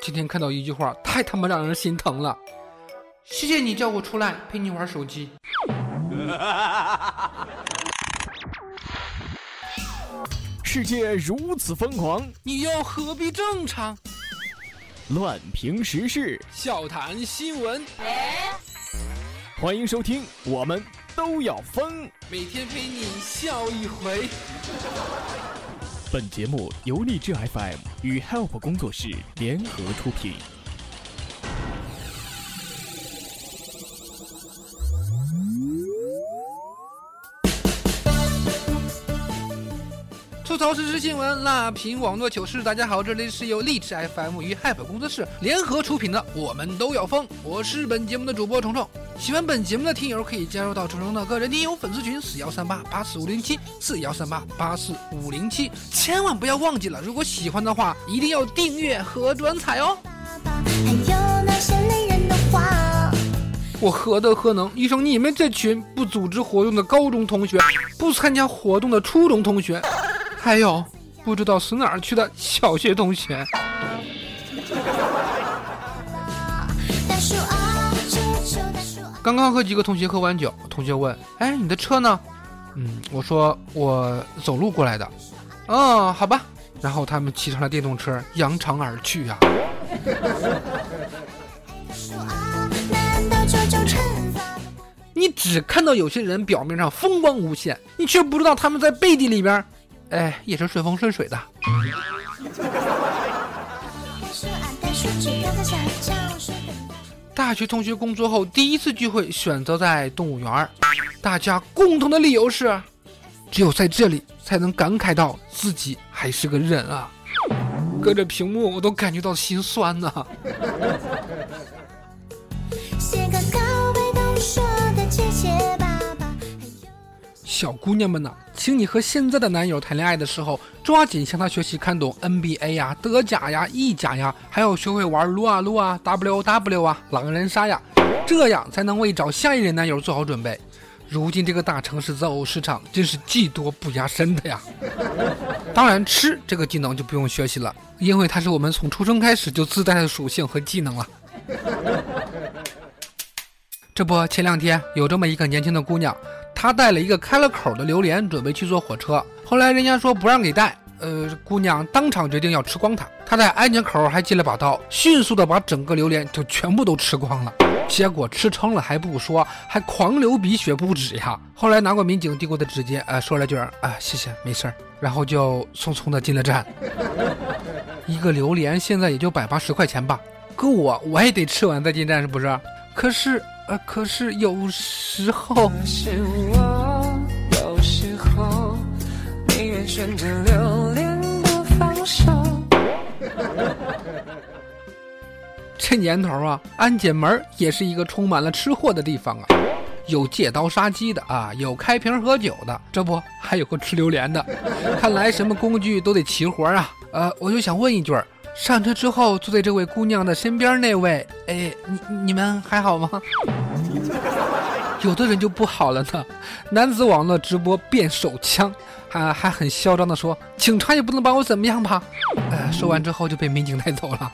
天天看到一句话，太他妈让人心疼了。谢谢你叫我出来陪你玩手机。世界如此疯狂，你又何必正常？乱评时事，笑谈新闻。欢迎收听我们都要疯，每天陪你笑一回。本节目由荔枝 FM 与 Help 工作室联合出品。吐槽时事新闻，辣评网络糗事。大家好，这里是由荔枝 FM 与 Help 工作室联合出品的《我们都要疯》，我是本节目的主播虫虫。喜欢本节目的听友可以加入到虫虫的个人听友粉丝群41388455074138845507，千万不要忘记了，如果喜欢的话一定要订阅和转采哦。还有那些累人的话，我何德何能，医生你们这群不组织活动的高中同学，不参加活动的初中同学，还有不知道死哪儿去的小学同学。刚刚和几个同学喝完酒，同学问：“哎，你的车呢？”我说：“我走路过来的。”哦，好吧。然后他们骑上了电动车，扬长而去啊。你只看到有些人表面上风光无限，你却不知道他们在背地里边，哎，也是顺风顺水的。大学同学工作后第一次聚会选择在动物园，大家共同的理由是，只有在这里才能感慨到自己还是个人啊。隔着屏幕我都感觉到心酸呢。小姑娘们呢，请你和现在的男友谈恋爱的时候，抓紧向他学习看懂 NBA 呀、德甲呀、意甲呀，还有学会玩撸啊撸啊、WW 啊、狼人杀呀，这样才能为找下一任男友做好准备。如今这个大城市择偶市场真是技多不压身的呀。当然吃这个技能就不用学习了，因为它是我们从出生开始就自带的属性和技能了。这不，前两天有这么一个年轻的姑娘，她带了一个开了口的榴莲准备去坐火车，后来人家说不让给带，姑娘当场决定要吃光它。她在安检口还借了把刀，迅速的把整个榴莲就全部都吃光了，结果吃撑了还不说，还狂流鼻血不止呀。后来拿过民警递过的纸巾，说了句谢谢没事儿，然后就匆匆的进了站。一个榴莲现在也就180块钱吧，搁我也得吃完再进站是不是？可是有时候宁愿选择留恋的放手。这年头啊，安检门也是一个充满了吃货的地方啊，有借刀杀鸡的啊，有开瓶喝酒的，这不还有个吃榴莲的，看来什么工具都得齐活啊。我就想问一句，上车之后坐在这位姑娘的身边那位，你们还好吗？有的人就不好了呢，男子网络直播变手枪，还很嚣张的说，警察也不能把我怎么样吧。说完之后就被民警带走了。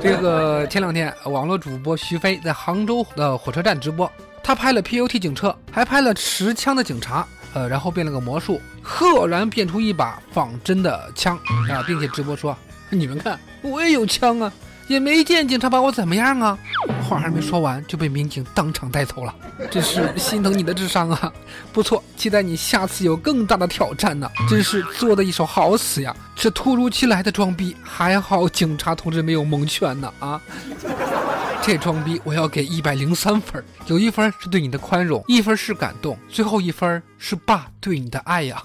这个前两天网络主播徐飞在杭州的火车站直播，他拍了 POT 警车，还拍了持枪的警察，然后变了个魔术，赫然变出一把仿真的枪啊，并且直播说，你们看我也有枪啊，也没见警察把我怎么样啊。话还没说完就被民警当场带走了，真是心疼你的智商啊。不错，期待你下次有更大的挑战呢。真是做的一手好死呀，这突如其来的装逼，还好警察同志没有蒙圈呢啊。这装逼我要给103分，有1分是对你的宽容，1分是感动，最后1分是爸对你的爱呀。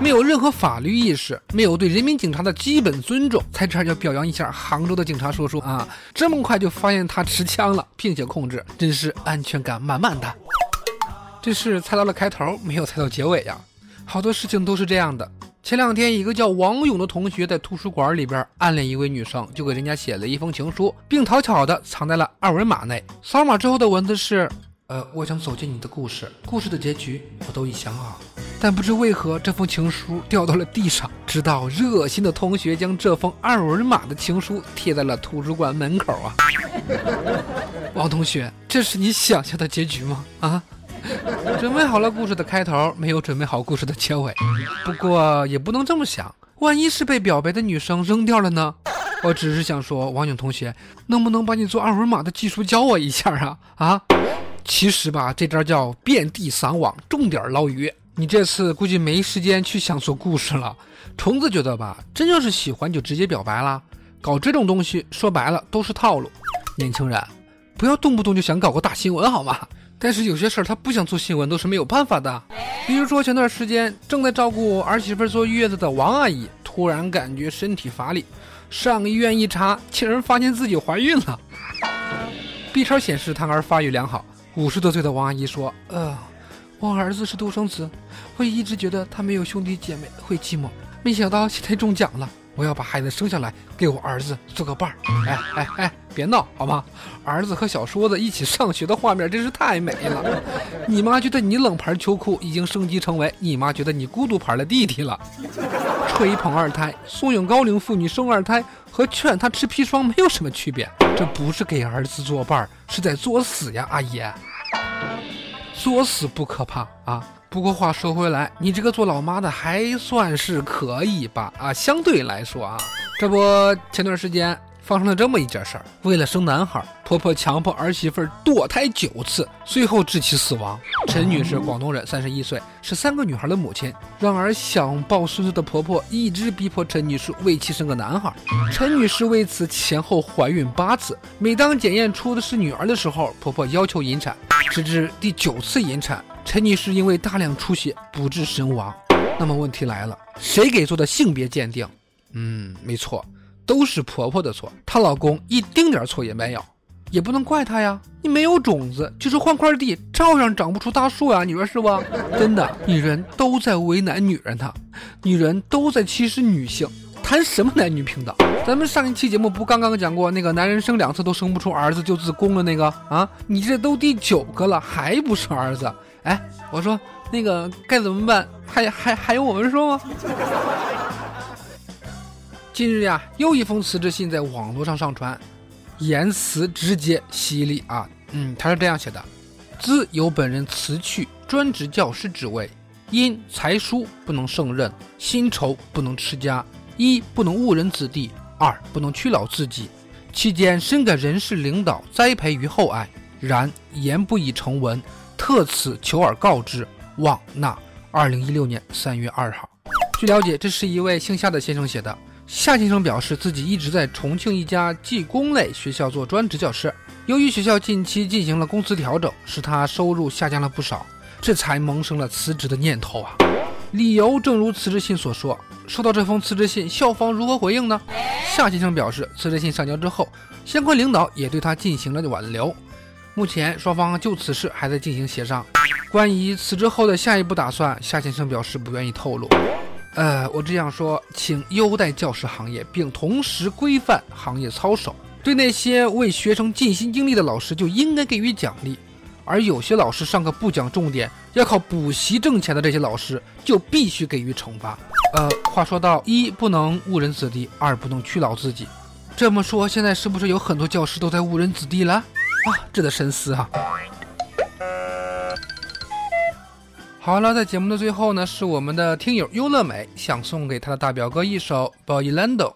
没有任何法律意识，没有对人民警察的基本尊重。在这儿要表扬一下杭州的警察叔叔啊，这么快就发现他持枪了，并且控制，真是安全感满满的。这是猜到了开头，没有猜到结尾呀。好多事情都是这样的。前两天一个叫王勇的同学在图书馆里边暗恋一位女生，就给人家写了一封情书，并讨巧的藏在了二维码内。扫码之后的文字是，我想走进你的故事，故事的结局我都已想好，但不知为何这封情书掉到了地上，直到热心的同学将这封二维码的情书贴在了图书馆门口啊。王同学，这是你想象的结局吗？啊，准备好了故事的开头，没有准备好故事的结尾。不过也不能这么想，万一是被表白的女生扔掉了呢？我只是想说，王勇同学，能不能把你做二维码的技术教我一下啊？啊，其实吧，这招叫遍地撒网，重点捞鱼。你这次估计没时间去想说故事了。虫子觉得吧，真要是喜欢就直接表白啦，搞这种东西说白了都是套路。年轻人，不要动不动就想搞个大新闻好吗？但是有些事儿他不想做新闻都是没有办法的。比如说前段时间正在照顾儿媳妇坐月子的王阿姨，突然感觉身体乏力。上医院一查，竟然发现自己怀孕了。B 超显示她儿发育良好。50多岁的王阿姨说：“我儿子是独生子，我也一直觉得他没有兄弟姐妹会寂寞，没想到现在中奖了。我要把孩子生下来，给我儿子做个伴儿。”哎，别闹好吗？儿子和小叔子一起上学的画面真是太美了。你妈觉得你冷牌秋裤已经升级成为你妈觉得你孤独牌的弟弟了。吹捧二胎，怂恿高龄妇女生二胎和劝她吃砒霜没有什么区别，这不是给儿子作伴，是在作死呀，阿姨。作死不可怕啊，不过话说回来，你这个做老妈的还算是可以吧？啊，相对来说啊，这不前段时间发生了这么一件事儿，为了生男孩，婆婆强迫儿媳妇堕胎9次，最后致其死亡。陈女士，广东人，31岁，是3个女孩的母亲。然而想抱孙子的婆婆一直逼迫陈女士为其生个男孩。陈女士为此前后怀孕8次，每当检验出的是女儿的时候，婆婆要求引产，直至第9次引产，陈女士因为大量出血不治身亡。那么问题来了，谁给做的性别鉴定？没错，都是婆婆的错，她老公一丁点错也没有，也不能怪她呀。你没有种子，就是换块地，照样长不出大树呀，你说是吧？真的，女人都在为难女人她，女人都在歧视女性，谈什么男女平等？咱们上一期节目不刚刚讲过那个男人生2次都生不出儿子就自宫了那个啊？你这都第9个了，还不生儿子？哎，我说那个该怎么办？还有我们说吗？近日呀，又一封辞职信在网络上上传，言辞直接犀利啊！他是这样写的：兹由本人辞去专职教师职位，因才疏不能胜任，薪酬不能持家，一不能误人子弟，二不能屈老自己。期间深感人事领导栽培于厚爱，然言不以成文，特此求而告之，望纳。2016年3月2号。据了解，这是一位姓夏的先生写的。夏先生表示，自己一直在重庆一家技工类学校做专职教师，由于学校近期进行了工资调整，使他收入下降了不少，这才萌生了辞职的念头啊。理由正如辞职信所说。收到这封辞职信，校方如何回应呢？夏先生表示，辞职信上交之后，相关领导也对他进行了挽留，目前双方就此事还在进行协商。关于辞职后的下一步打算，夏先生表示不愿意透露。我只想说，请优待教师行业，并同时规范行业操守。对那些为学生尽心尽力的老师，就应该给予奖励；而有些老师上课不讲重点，要靠补习挣钱的这些老师，就必须给予惩罚。话说到，一不能误人子弟，二不能屈老自己。这么说，现在是不是有很多教师都在误人子弟了？啊，值得深思啊！好了，在节目的最后呢，是我们的听友优乐美想送给他的大表哥一首 Bailando。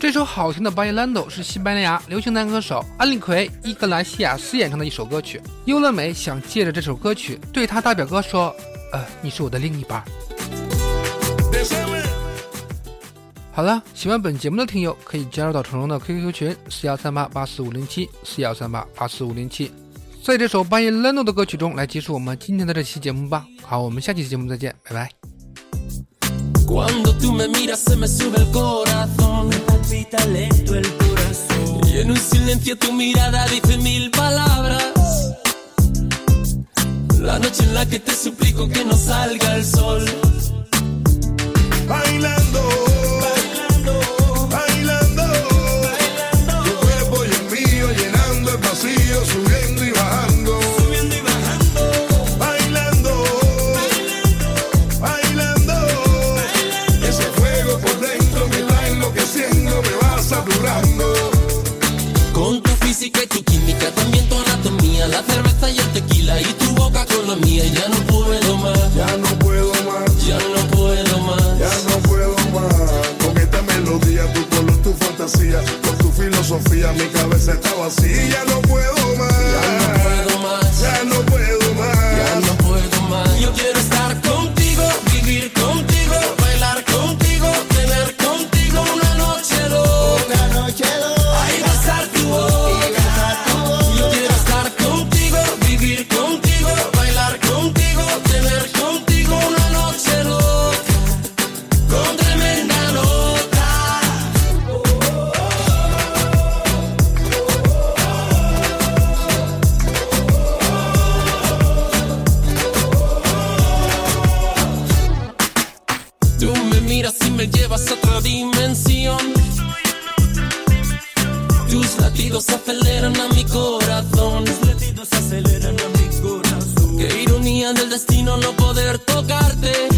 这首好听的 Bailando 是西班牙流行男歌手安利奎伊格莱西亚斯演唱的一首歌曲。优乐美想借着这首歌曲对他大表哥说，你是我的另一半。好了，喜欢本节目的听友可以加入到成龙的 QQ 群4138845507，4138845507，在这首 Bailando 的歌曲中来结束我们今天的这期节目吧。好，我们下期节目再见，拜拜。Subiendo y bajando ya no puedo más, ya no puedo más, ya no puedo más, ya no puedo más. Con esta melodía, tu color, tu fantasía, con tu filosofía, mi cabeza está vacía. Ya no puedo más, ya no puedo más, ya no puedo más, ya no puedo más. Yo quiero estar contigo, vivir contigo, bailar contigo, tener contigo una noche loca, una noche loca, ahí besar tu boca. Llevas otra dimensión. Tus latidos aceleran a mi corazón. Qué ironía del destino no poder tocarte.